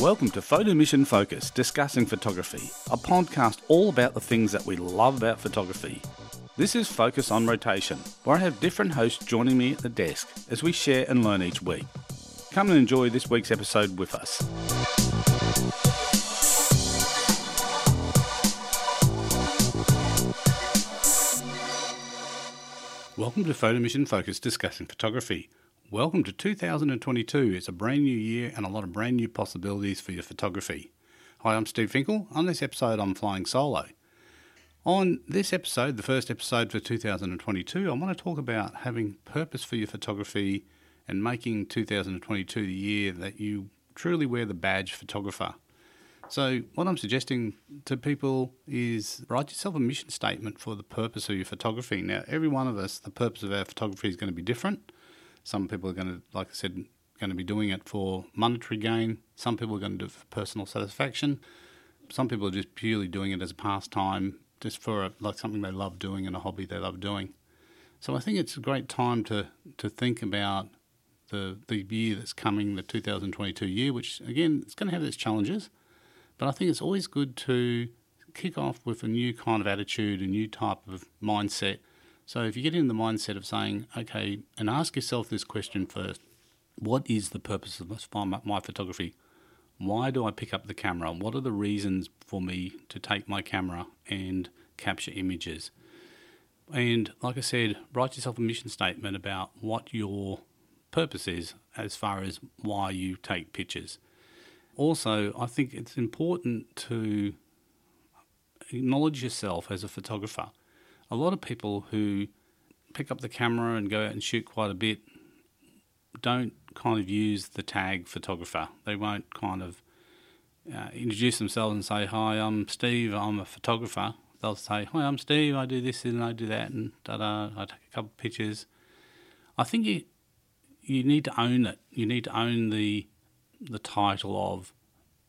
Welcome to Photo Mission Focus, discussing photography, a podcast all about the things that we love about photography. This is Focus on Rotation, where I have different hosts joining me at the desk as we share and learn each week. Come and enjoy this week's episode with us. Welcome to Photo Mission Focus, discussing photography. Welcome to 2022. It's a brand new year and a lot of brand new possibilities for your photography. Hi, I'm Steve Finkel. On this episode, I'm flying solo. On this episode, the first episode for 2022, I want to talk about having purpose for your photography and making 2022 the year that you truly wear the badge photographer. So what I'm suggesting to people is write yourself a mission statement for the purpose of your photography. Now, every one of us, the purpose of our photography is going to be different. Some people are going to, like I said, going to be doing it for monetary gain. Some people are going to do it for personal satisfaction. Some people are just purely doing it as a pastime, just for like something they love doing and a hobby they love doing. So I think it's a great time to think about the year that's coming, the 2022 year, which, again, it's going to have its challenges. But I think it's always good to kick off with a new kind of attitude, a new type of mindset. So if you get in the mindset of saying, okay, and ask yourself this question first, what is the purpose of my photography? Why do I pick up the camera? What are the reasons for me to take my camera and capture images? And like I said, write yourself a mission statement about what your purpose is as far as why you take pictures. Also, I think it's important to acknowledge yourself as a photographer. A lot of people who pick up the camera and go out and shoot quite a bit don't kind of use the tag photographer. They won't kind of introduce themselves and say, hi, I'm Steve, I'm a photographer. They'll say, hi, I'm Steve, I do this and I do that and da-da, I take a couple of pictures. I think you need to own it. You need to own the title of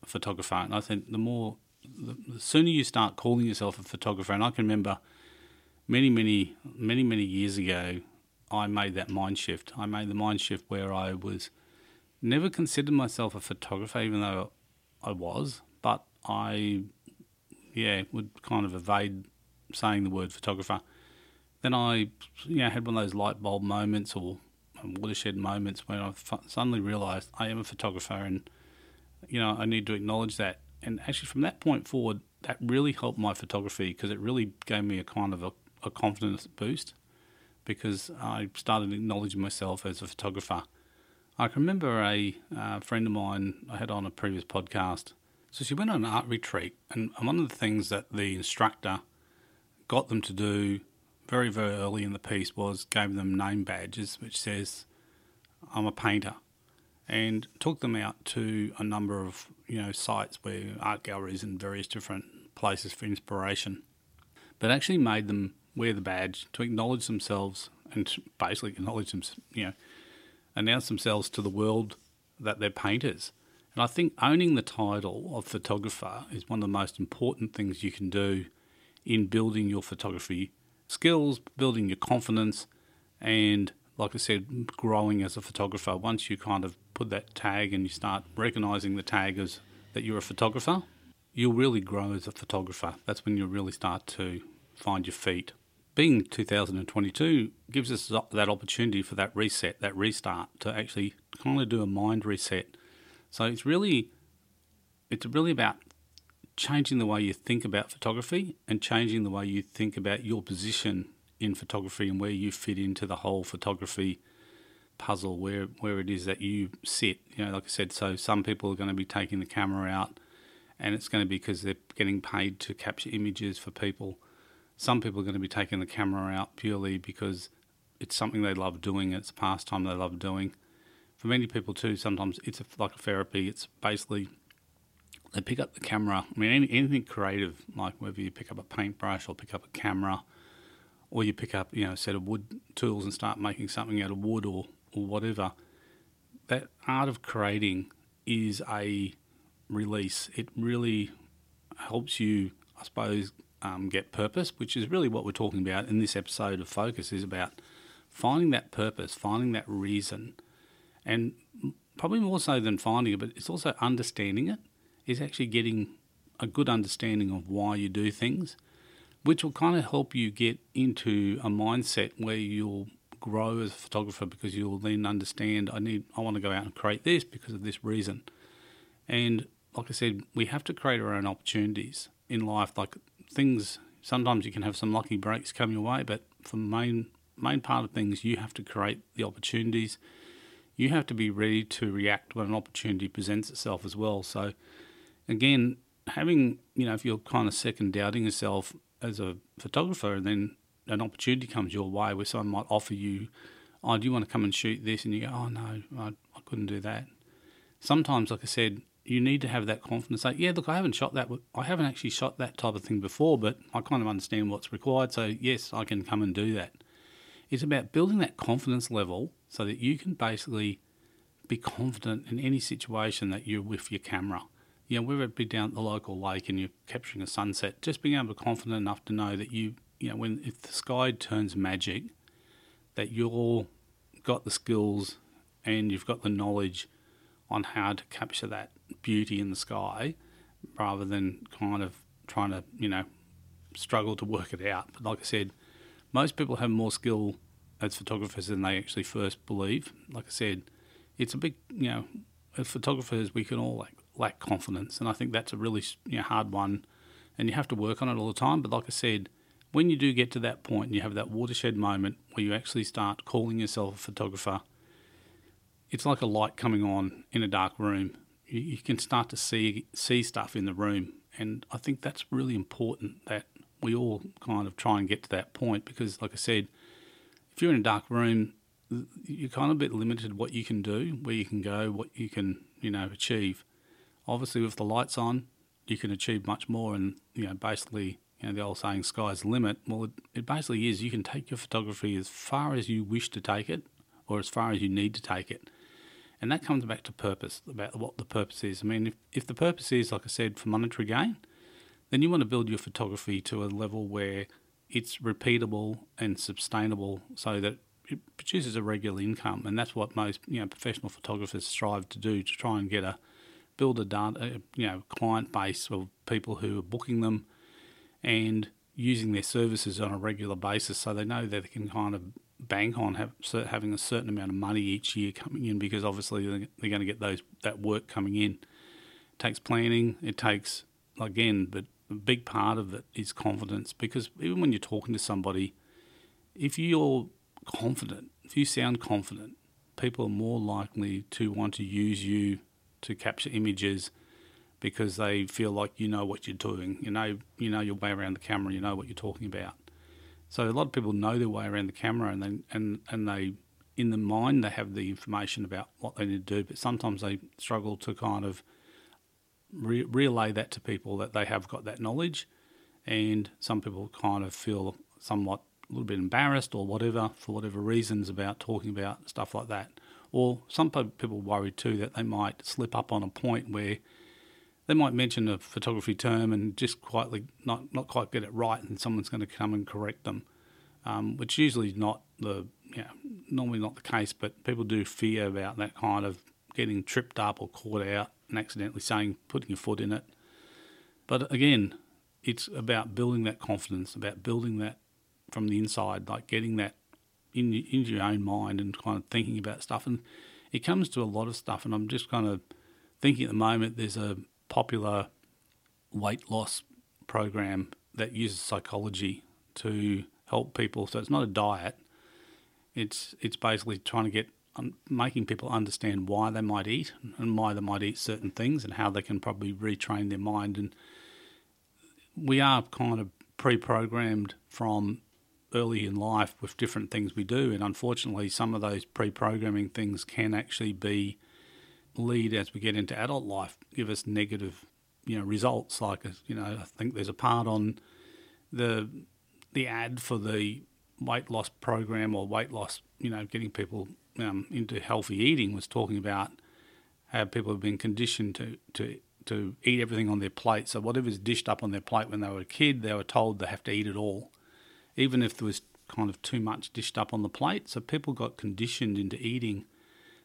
photographer. And I think the sooner you start calling yourself a photographer, and I can remember many years ago, I made that mind shift. I made the mind shift where I was never considered myself a photographer, even though I was, but I would kind of evade saying the word photographer. Then I had one of those light bulb moments or watershed moments when I suddenly realised I am a photographer and, I need to acknowledge that. And actually from that point forward, that really helped my photography because it really gave me a kind of a confidence boost because I started acknowledging myself as a photographer. I can remember a friend of mine I had on a previous podcast. So she went on an art retreat, and one of the things that the instructor got them to do very, very early in the piece was gave them name badges, which says, I'm a painter, and took them out to a number of, sites where art galleries and various different places for inspiration, but actually made them wear the badge to acknowledge themselves and to basically announce themselves to the world that they're painters. And I think owning the title of photographer is one of the most important things you can do in building your photography skills, building your confidence, and, like I said, growing as a photographer. Once you kind of put that tag and you start recognising the tag as that you're a photographer, you'll really grow as a photographer. That's when you'll really start to find your feet. Being 2022 gives us that opportunity for that reset, that restart, to actually kind of do a mind reset. So it's really about changing the way you think about photography and changing the way you think about your position in photography and where you fit into the whole photography puzzle, where it is that you sit. Like I said, so some people are going to be taking the camera out and it's going to be because they're getting paid to capture images for people. Some people are going to be taking the camera out purely because it's something they love doing, it's a pastime they love doing. For many people too, sometimes it's like a therapy. It's basically they pick up the camera. I mean, anything creative, like whether you pick up a paintbrush or pick up a camera, or you pick up, a set of wood tools and start making something out of wood or whatever. That art of creating is a release. It really helps you, I suppose, get purpose, which is really what we're talking about in this episode of Focus, is about finding that purpose, finding that reason. And probably more so than finding it, but it's also understanding it, is actually getting a good understanding of why you do things, which will kind of help you get into a mindset where you'll grow as a photographer, because you'll then understand, I want to go out and create this because of this reason. And like I said, we have to create our own opportunities in life. Like things, sometimes you can have some lucky breaks come your way, but for the main part of things, you have to create the opportunities. You have to be ready to react when an opportunity presents itself as well. So again, having, if you're kind of second doubting yourself as a photographer, and then an opportunity comes your way where someone might offer you, oh, do you want to come and shoot this? And you go, oh no, I couldn't do that. Sometimes, like I said, you need to have that confidence. Say, yeah, look, I haven't actually shot that type of thing before, but I kind of understand what's required. So yes, I can come and do that. It's about building that confidence level so that you can basically be confident in any situation that you're with your camera. Whether it be down at the local lake and you're capturing a sunset, just being able to confident enough to know that if the sky turns magic, that you've got the skills and you've got the knowledge on how to capture that beauty in the sky, rather than kind of trying to, struggle to work it out. But like I said, most people have more skill as photographers than they actually first believe. Like I said, it's a big, as photographers, we can all lack confidence. And I think that's a really hard one, and you have to work on it all the time. But like I said, when you do get to that point and you have that watershed moment where you actually start calling yourself a photographer, it's like a light coming on in a dark room. You can start to see stuff in the room. And I think that's really important, that we all kind of try and get to that point, because like I said, if you're in a dark room, you're kind of a bit limited what you can do, where you can go, what you can, achieve. Obviously, with the lights on, you can achieve much more, and, basically, the old saying, sky's the limit. Well, it basically is. You can take your photography as far as you wish to take it, or as far as you need to take it. And that comes back to purpose, about what the purpose is. I mean, if the purpose is, like I said, for monetary gain, then you want to build your photography to a level where it's repeatable and sustainable so that it produces a regular income. And that's what most, professional photographers strive to do, to try and build a data, client base of people who are booking them and using their services on a regular basis, so they know that they can kind of bank on having a certain amount of money each year coming in, because obviously they're going to get that work coming in. It takes planning. It takes, again, but a big part of it is confidence, because even when you're talking to somebody, if you're confident, if you sound confident, people are more likely to want to use you to capture images, because they feel like you know what you're doing, you know your way around the camera, you know what you're talking about. So a lot of people know their way around the camera, and they in their mind they have the information about what they need to do, but sometimes they struggle to kind of relay that to people, that they have got that knowledge. And some people kind of feel somewhat a little bit embarrassed or whatever, for whatever reasons, about talking about stuff like that. Or some people worry too that they might slip up on a point where they might mention a photography term and just quietly not quite get it right, and someone's going to come and correct them, which usually is normally not the case, but people do fear about that, kind of getting tripped up or caught out and accidentally putting your foot in it. But again, it's about building that confidence, about building that from the inside, like getting that into your own mind and kind of thinking about stuff. And it comes to a lot of stuff, and I'm just kind of thinking at the moment there's a popular weight loss program that uses psychology to help people. So it's not a diet. It's basically trying to get making people understand why they might eat and why they might eat certain things, and how they can probably retrain their mind. And we are kind of pre-programmed from early in life with different things we do, and unfortunately some of those pre-programming things can actually lead as we get into adult life, give us negative results. Like I think there's a part on the ad for the weight loss program, or weight loss, getting people into healthy eating, was talking about how people have been conditioned to eat everything on their plate. So whatever's dished up on their plate when they were a kid, they were told they have to eat it all, even if there was kind of too much dished up on the plate. So people got conditioned into eating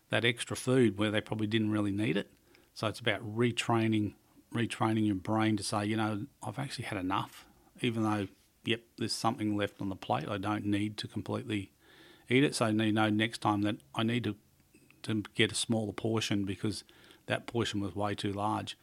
that extra food where they probably didn't really need it. So it's about retraining your brain to say, you know, I've actually had enough, even though, yep, there's something left on the plate. I don't need to completely eat it. So, you know, next time that I need to get a smaller portion because that portion was way too large.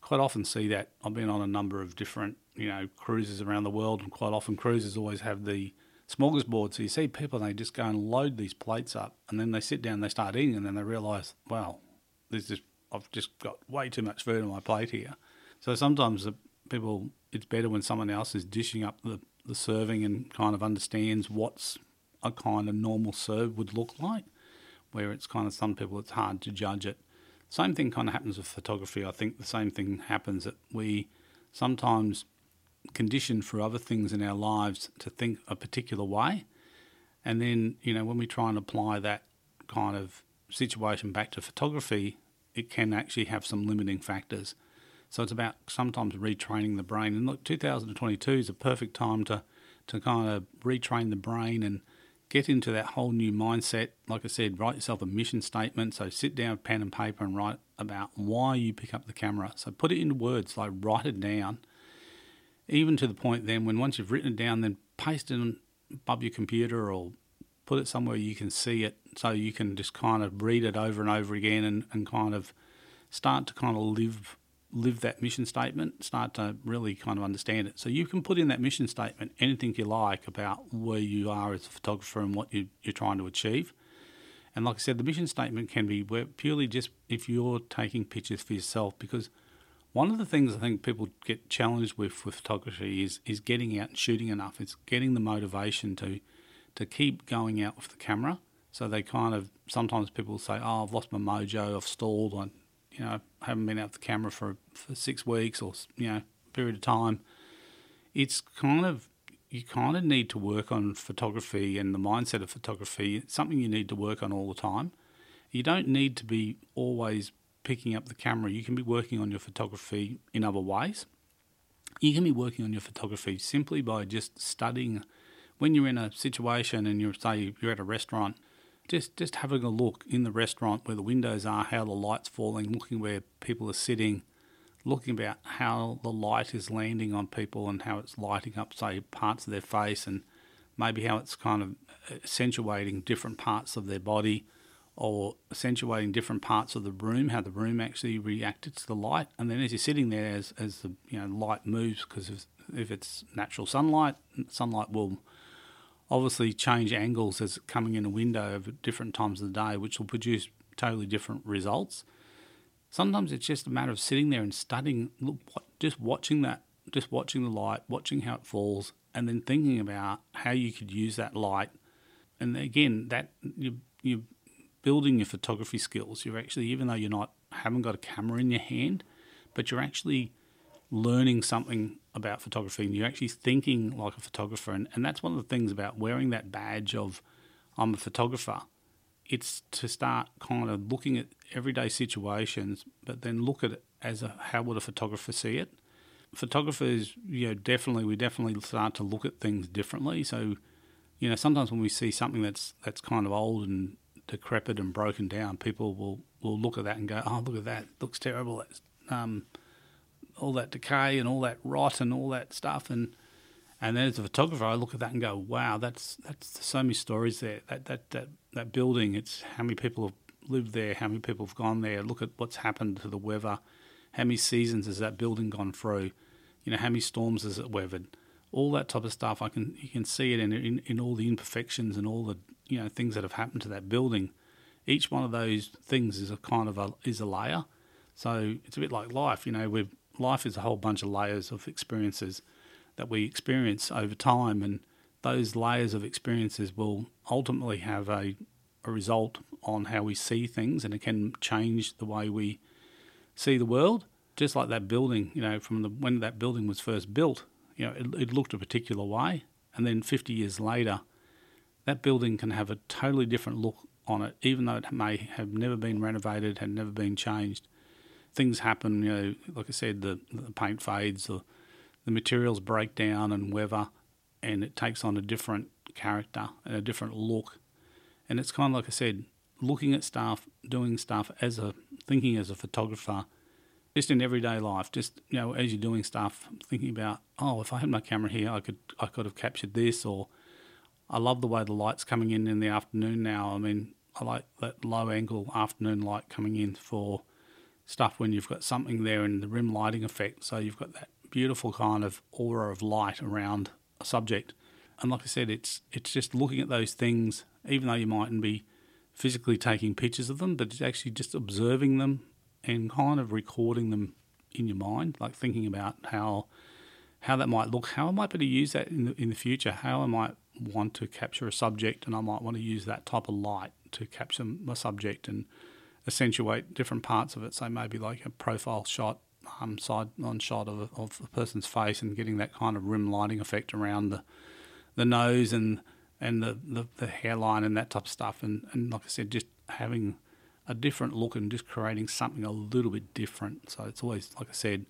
Quite often see that. I've been on a number of different, you know, cruises around the world, and quite often cruises always have the smorgasbord. So you see people, they just go and load these plates up, and then they sit down and they start eating, and then they realise, wow, I've just got way too much food on my plate here. So sometimes it's better when someone else is dishing up the serving and kind of understands what's a kind of normal serve would look like, where it's kind of some people it's hard to judge it. Same thing kind of happens with photography. I think the same thing happens that we sometimes conditioned for other things in our lives to think a particular way, and then, you know, when we try and apply that kind of situation back to photography, it can actually have some limiting factors. So it's about sometimes retraining the brain, and look, 2022 is a perfect time to kind of retrain the brain and get into that whole new mindset. Like I said, write yourself a mission statement. So sit down with pen and paper and write about why you pick up the camera. So put it into words, like write it down, even to the point then when once you've written it down, then paste it above your computer or put it somewhere you can see it, so you can just kind of read it over and over again and kind of start to kind of live that mission statement, start to really kind of understand it. So you can put in that mission statement anything you like about where you are as a photographer and what you're trying to achieve. And like I said, the mission statement can be purely just if you're taking pictures for yourself, because one of the things I think people get challenged with photography is getting out and shooting enough. It's getting the motivation to keep going out with the camera. So they kind of, sometimes people say, oh, I've lost my mojo, I've stalled, I, you know, haven't been out with the camera for 6 weeks or, you know, period of time. It's kind of, you kind of need to work on photography and the mindset of photography. It's something you need to work on all the time. You don't need to be always picking up the camera. You can be working on your photography in other ways. You can be working on your photography simply by just studying. When you're in a situation and you're, say, you're at a restaurant, just having a look in the restaurant where the windows are, how the light's falling, looking where people are sitting, looking about how the light is landing on people and how it's lighting up, say, parts of their face, and maybe how it's kind of accentuating different parts of their body, or accentuating different parts of the room, how the room actually reacted to the light. And then as you're sitting there, as the, you know, light moves, because if it's natural sunlight will obviously change angles as it's coming in a window at different times of the day, which will produce totally different results. Sometimes it's just a matter of sitting there and studying, just watching that, just watching the light, watching how it falls, and then thinking about how you could use that light. And again, that you building your photography skills. You're actually, even though you're not, haven't got a camera in your hand, but you're actually learning something about photography, and you're actually thinking like a photographer. And that's one of the things about wearing that badge of I'm a photographer. It's to start kind of looking at everyday situations, but then look at it as how would a photographer see it. Photographers, you know, we definitely start to look at things differently. So, you know, sometimes when we see something that's kind of old and decrepit and broken down, people will look at that and go, oh, look at that, it looks terrible, that's all that decay and all that rot and all that stuff, and then as a photographer I look at that and go, wow, that's so many stories there, that building, it's how many people have lived there, how many people have gone there, look at what's happened to the weather, how many seasons has that building gone through, you know, how many storms has it weathered, all that type of stuff. You can see it in all the imperfections and all the, you know, things that have happened to that building. Each one of those things is a layer. So it's a bit like life, you know, life is a whole bunch of layers of experiences that we experience over time, and those layers of experiences will ultimately have a result on how we see things, and it can change the way we see the world. Just like that building, you know, from when that building was first built, you know, it looked a particular way, and then 50 years later that building can have a totally different look on it, even though it may have never been renovated, had never been changed. Things happen, you know, like I said, the paint fades, the materials break down and weather, and it takes on a different character and a different look. And it's kind of, like I said, looking at stuff, doing stuff thinking as a photographer, just in everyday life, just, you know, as you're doing stuff, thinking about, oh, if I had my camera here, I could have captured this, or I love the way the light's coming in the afternoon now. I mean, I like that low angle afternoon light coming in for stuff when you've got something there and the rim lighting effect. So you've got that beautiful kind of aura of light around a subject. And like I said, it's just looking at those things, even though you mightn't be physically taking pictures of them, but it's actually just observing them and kind of recording them in your mind, like thinking about how that might look, how I might be able to use that in the future, how I might want to capture a subject, and I might want to use that type of light to capture my subject and accentuate different parts of it. So maybe like a profile shot, side-on shot of a person's face, and getting that kind of rim lighting effect around the nose and the hairline and that type of stuff. And like I said, just having a different look and just creating something a little bit different. So it's always, like I said,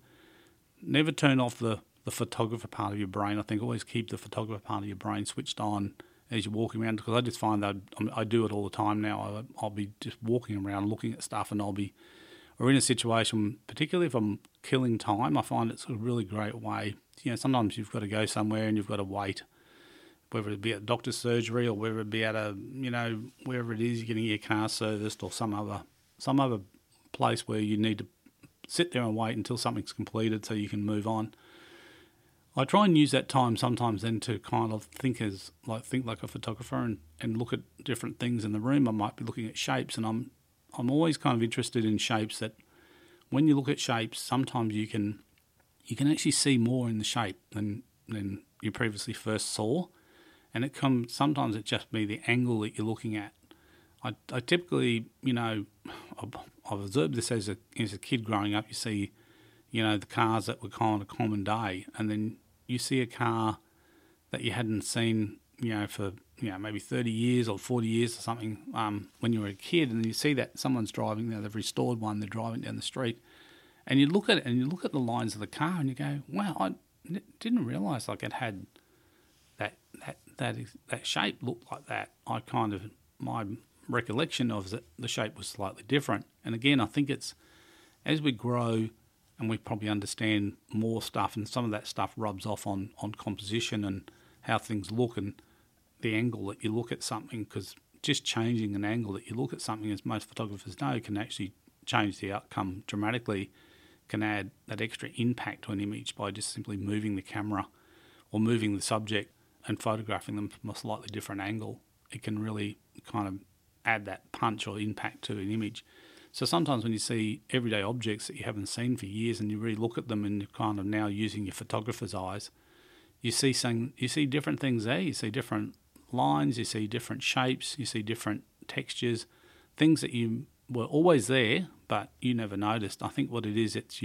never turn off the photographer part of your brain. I think always keep the photographer part of your brain switched on as you're walking around, because I just find that I do it all the time now. I'll be just walking around looking at stuff, and or in a situation, particularly if I'm killing time, I find it's a really great way. You know, sometimes you've got to go somewhere and you've got to wait, whether it be at doctor's surgery or whether it be at wherever it is you're getting your car serviced or some other place where you need to sit there and wait until something's completed so you can move on. I try and use that time sometimes then to kind of think like a photographer and look at different things in the room. I might be looking at shapes, and I'm always kind of interested in shapes, that when you look at shapes, sometimes you can actually see more in the shape than you previously first saw. And it comes, sometimes it just be the angle that you're looking at. I typically, you know, I've observed this as a kid growing up. You see, you know, the cars that were kind of common day, and then you see a car that you hadn't seen, you know, for, you know, maybe 30 years or 40 years or something when you were a kid, and you see that someone's driving, you know, they've restored one, they're driving down the street, and you look at it and you look at the lines of the car and you go, wow, I didn't realise like it had that shape looked like that. My recollection of that, the shape was slightly different. And again, I think it's as we grow and we probably understand more stuff, and some of that stuff rubs off on composition and how things look and the angle that you look at something, because just changing an angle that you look at something, as most photographers know, can actually change the outcome dramatically, can add that extra impact to an image by just simply moving the camera or moving the subject and photographing them from a slightly different angle. It can really kind of add that punch or impact to an image. So sometimes when you see everyday objects that you haven't seen for years and you really look at them, and you're kind of now using your photographer's eyes, you see different things there. You see different lines, you see different shapes, you see different textures, things that you were always there but you never noticed. I think what it is, it's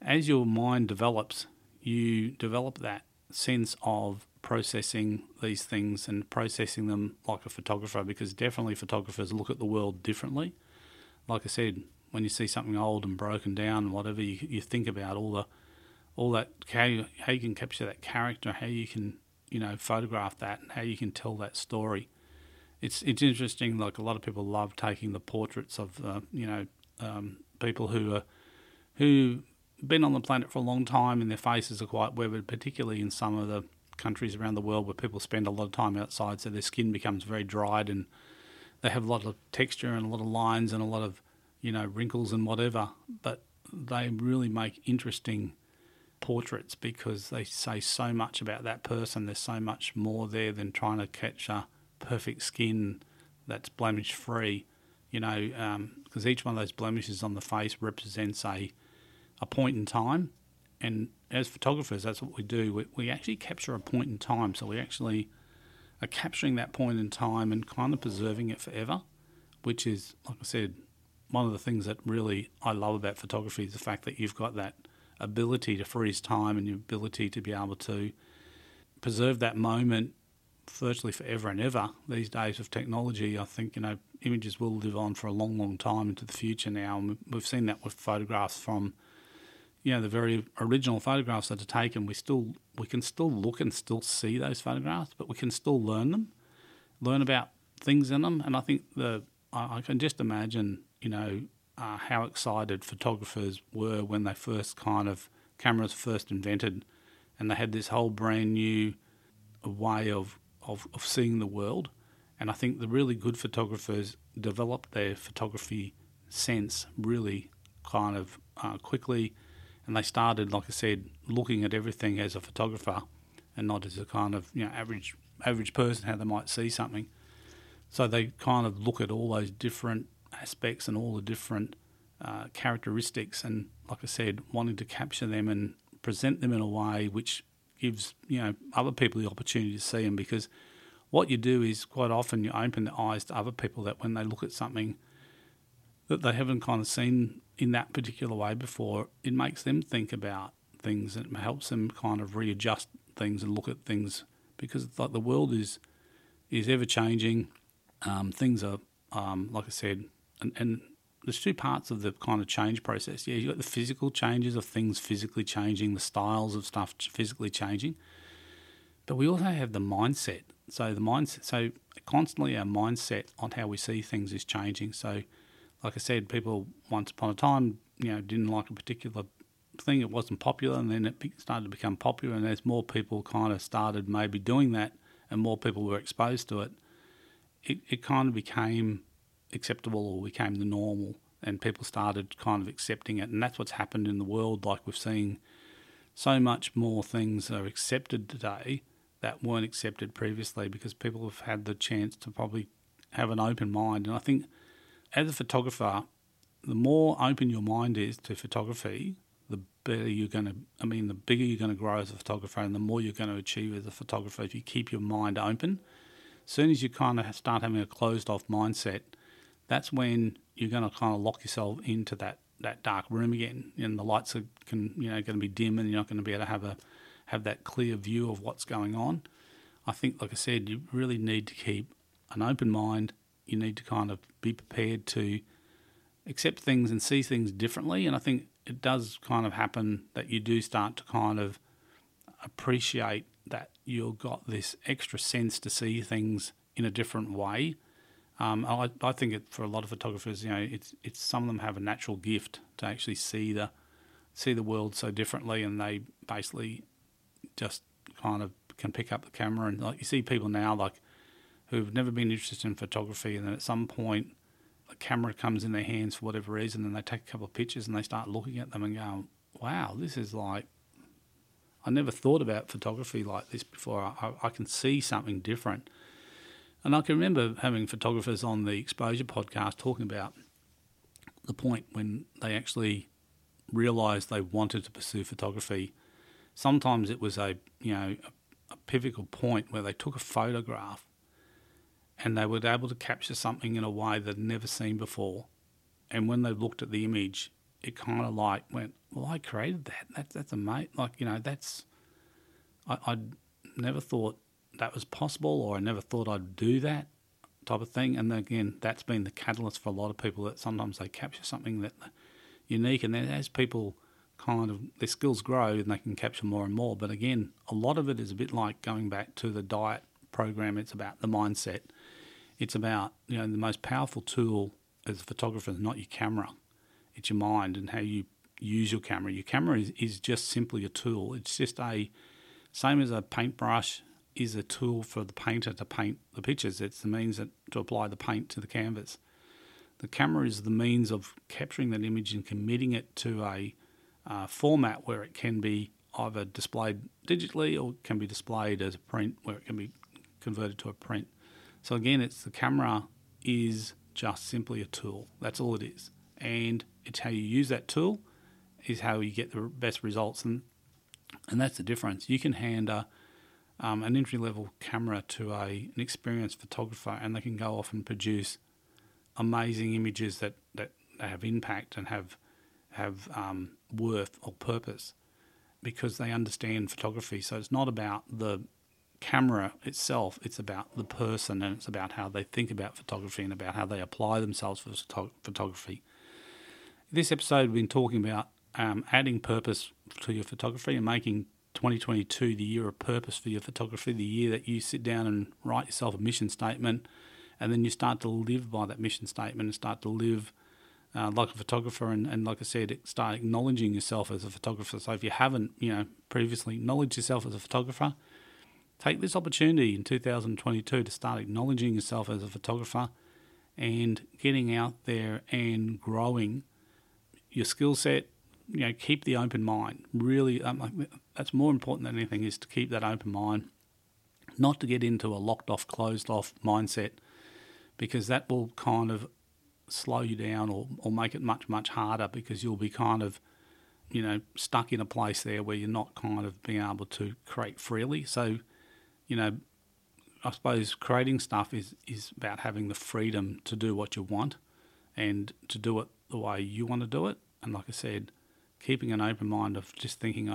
as your mind develops, you develop that sense of processing these things and processing them like a photographer, because definitely photographers look at the world differently. Like I said, when you see something old and broken down and whatever, you think about all that how you can capture that character, how you can, you know, photograph that, and how you can tell that story. It's interesting. Like a lot of people love taking the portraits of people who been on the planet for a long time and their faces are quite weathered, particularly in some of the countries around the world where people spend a lot of time outside, so their skin becomes very dried and they have a lot of texture and a lot of lines and a lot of, you know, wrinkles and whatever. But they really make interesting portraits because they say so much about that person. There's so much more there than trying to catch a perfect skin that's blemish-free, you know, because each one of those blemishes on the face represents a point in time, and as photographers, that's what we do. We actually capture a point in time, so we actually are capturing that point in time and kind of preserving it forever, which is, like I said, one of the things that really I love about photography is the fact that you've got that ability to freeze time and your ability to be able to preserve that moment virtually forever and ever. These days with technology, I think, you know, images will live on for a long, long time into the future now, and we've seen that with photographs from, you know, the very original photographs that are taken. We can still look and still see those photographs, but we can still learn about things in them. And I think the I can just imagine, you know, how excited photographers were when they first cameras first invented, and they had this whole brand new way of seeing the world. And I think the really good photographers developed their photography sense really quickly, and they started, like I said, looking at everything as a photographer and not as a average person, how they might see something. So they look at all those different aspects and all the different characteristics, and like I said, wanting to capture them and present them in a way which gives other people the opportunity to see them, because what you do is quite often you open the eyes to other people that when they look at something that they haven't seen in that particular way before, it makes them think about things and it helps them readjust things and look at things, because it's like the world is ever changing. Things are, like I said, and there's two parts of the change process. Yeah, you've got the physical changes of things physically changing, the styles of stuff physically changing, but we also have the mindset. So the mindset, so constantly our mindset on how we see things is changing. So like I said, people once upon a time, didn't like a particular thing, it wasn't popular, and then it started to become popular, and as more people started maybe doing that and more people were exposed to it, it became acceptable or became the normal, and people started accepting it. And that's what's happened in the world. Like, we've seen so much more things are accepted today that weren't accepted previously, because people have had the chance to probably have an open mind. And I think as a photographer, the more open your mind is to photography, the better you're going to, the bigger you're going to grow as a photographer, and the more you're going to achieve as a photographer if you keep your mind open. As soon as you start having a closed-off mindset, that's when you're going to lock yourself into that dark room again, and the lights are going to be dim, and you're not going to be able to have that clear view of what's going on. I think, like I said, you really need to keep an open mind. You need to be prepared to accept things and see things differently. And I think it does happen that you do start to appreciate that you've got this extra sense to see things in a different way. I think for a lot of photographers, it's some of them have a natural gift to actually see the world so differently, and they basically just can pick up the camera. And like, you see people now who've never been interested in photography, and then at some point the camera comes in their hands for whatever reason, and they take a couple of pictures and they start looking at them and going, wow, this is I never thought about photography like this before. I can see something different. And I can remember having photographers on the Exposure podcast talking about the point when they actually realised they wanted to pursue photography. Sometimes it was a pivotal point where they took a photograph and they were able to capture something in a way they'd never seen before. And when they looked at the image, it went, well, I created that. That's amazing. I never thought that was possible, or I never thought I'd do that type of thing. And again, that's been the catalyst for a lot of people, that sometimes they capture something that's unique, and then as people their skills grow, and they can capture more and more. But again, a lot of it is a bit like going back to the diet program. It's about the mindset. It's about, the most powerful tool as a photographer is not your camera. It's your mind and how you use your camera. Your camera is just simply a tool. It's just same as a paintbrush is a tool for the painter to paint the pictures. It's the means to apply the paint to the canvas. The camera is the means of capturing that image and committing it to a format where it can be either displayed digitally or can be displayed as a print, where it can be converted to a print. So again, it's the camera is just simply a tool. That's all it is. And it's how you use that tool is how you get the best results. And that's the difference. You can hand an entry-level camera to an experienced photographer, and they can go off and produce amazing images that have impact and have worth or purpose, because they understand photography. So it's not about the camera itself, it's about the person, and it's about how they think about photography and about how they apply themselves for photography. This episode, we've been talking about adding purpose to your photography and making 2022 the year of purpose for your photography, the year that you sit down and write yourself a mission statement and then you start to live by that mission statement and start to live like a photographer, and like I said, start acknowledging yourself as a photographer. So if you haven't, previously acknowledged yourself as a photographer, take this opportunity in 2022 to start acknowledging yourself as a photographer and getting out there and growing your skill set. Keep the open mind. Really, that's more important than anything, is to keep that open mind, not to get into a locked-off, closed-off mindset, because that will kind of slow you down or make it much, much harder, because you'll be kind of, stuck in a place there where you're not kind of being able to create freely. So, I suppose creating stuff is about having the freedom to do what you want and to do it the way you want to do it. And like I said, keeping an open mind of just thinking,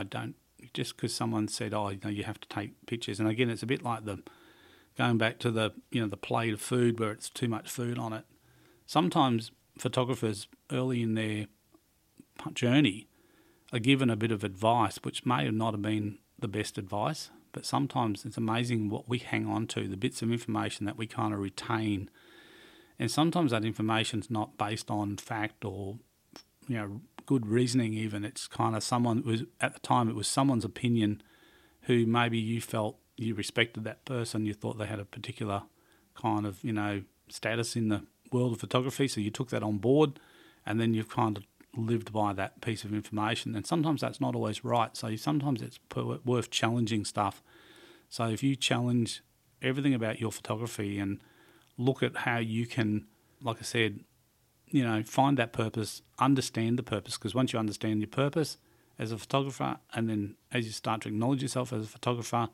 just because someone said, you have to take pictures. And again, it's a bit like going back to the plate of food where it's too much food on it. Sometimes photographers early in their journey are given a bit of advice, which may not have been the best advice, but sometimes it's amazing what we hang on to, the bits of information that we kind of retain. And sometimes that information's not based on fact or, good reasoning even. It's kind of someone's opinion, who maybe you felt you respected that person, you thought they had a particular kind of, status in the world of photography, so you took that on board, and then you've kind of lived by that piece of information. And sometimes that's not always right, so sometimes it's worth challenging stuff. So if you challenge everything about your photography and look at how you can, like I said, find that purpose, understand the purpose, because once you understand your purpose as a photographer, and then as you start to acknowledge yourself as a photographer,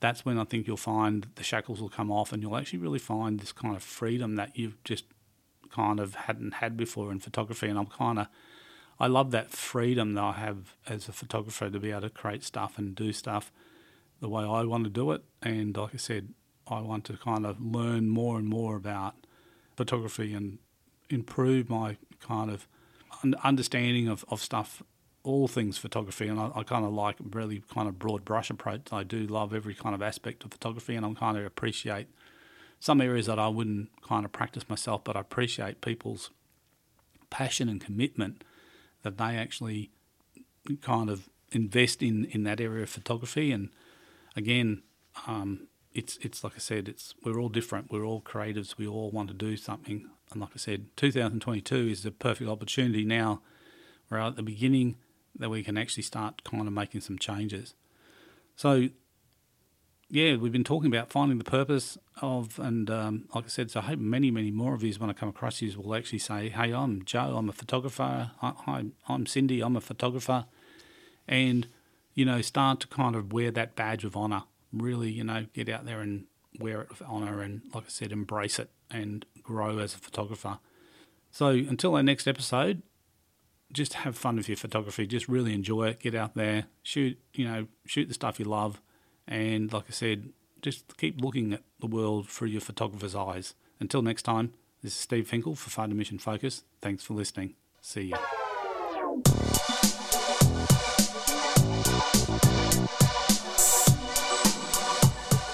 that's when I think you'll find the shackles will come off, and you'll actually really find this kind of freedom that you've just kind of hadn't had before in photography. And I love that freedom that I have as a photographer to be able to create stuff and do stuff the way I want to do it. And like I said, I want to kind of learn more and more about photography and improve my kind of understanding of stuff, all things photography. And I kind of like really kind of broad brush approach. I do love every kind of aspect of photography, and I kind of appreciate some areas that I wouldn't kind of practice myself, but I appreciate people's passion and commitment that they actually kind of invest in that area of photography. And again, it's like I said, we're all different, we're all creatives, we all want to do something. And like I said, 2022 is the perfect opportunity now. We're at the beginning that we can actually start kind of making some changes. So, we've been talking about finding the purpose of, and like I said, so I hope many, many more of you, when I come across you, will actually say, hey, I'm Joe, I'm a photographer. I'm Cindy, I'm a photographer. And, start to kind of wear that badge of honour. Really, get out there and wear it with honour, and, like I said, embrace it and grow as a photographer. So until our next episode, just have fun with your photography. Just really enjoy it. Get out there, shoot the stuff you love. And like I said, just keep looking at the world through your photographer's eyes. Until next time, this is Steve Finkel for Photo Mission Focus. Thanks for listening. See you.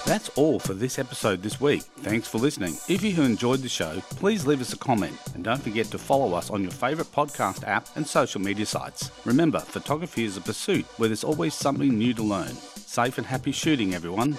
That's all for this episode this week. Thanks for listening. If you enjoyed the show, please leave us a comment, and don't forget to follow us on your favourite podcast app and social media sites. Remember, photography is a pursuit where there's always something new to learn. Safe and happy shooting, everyone.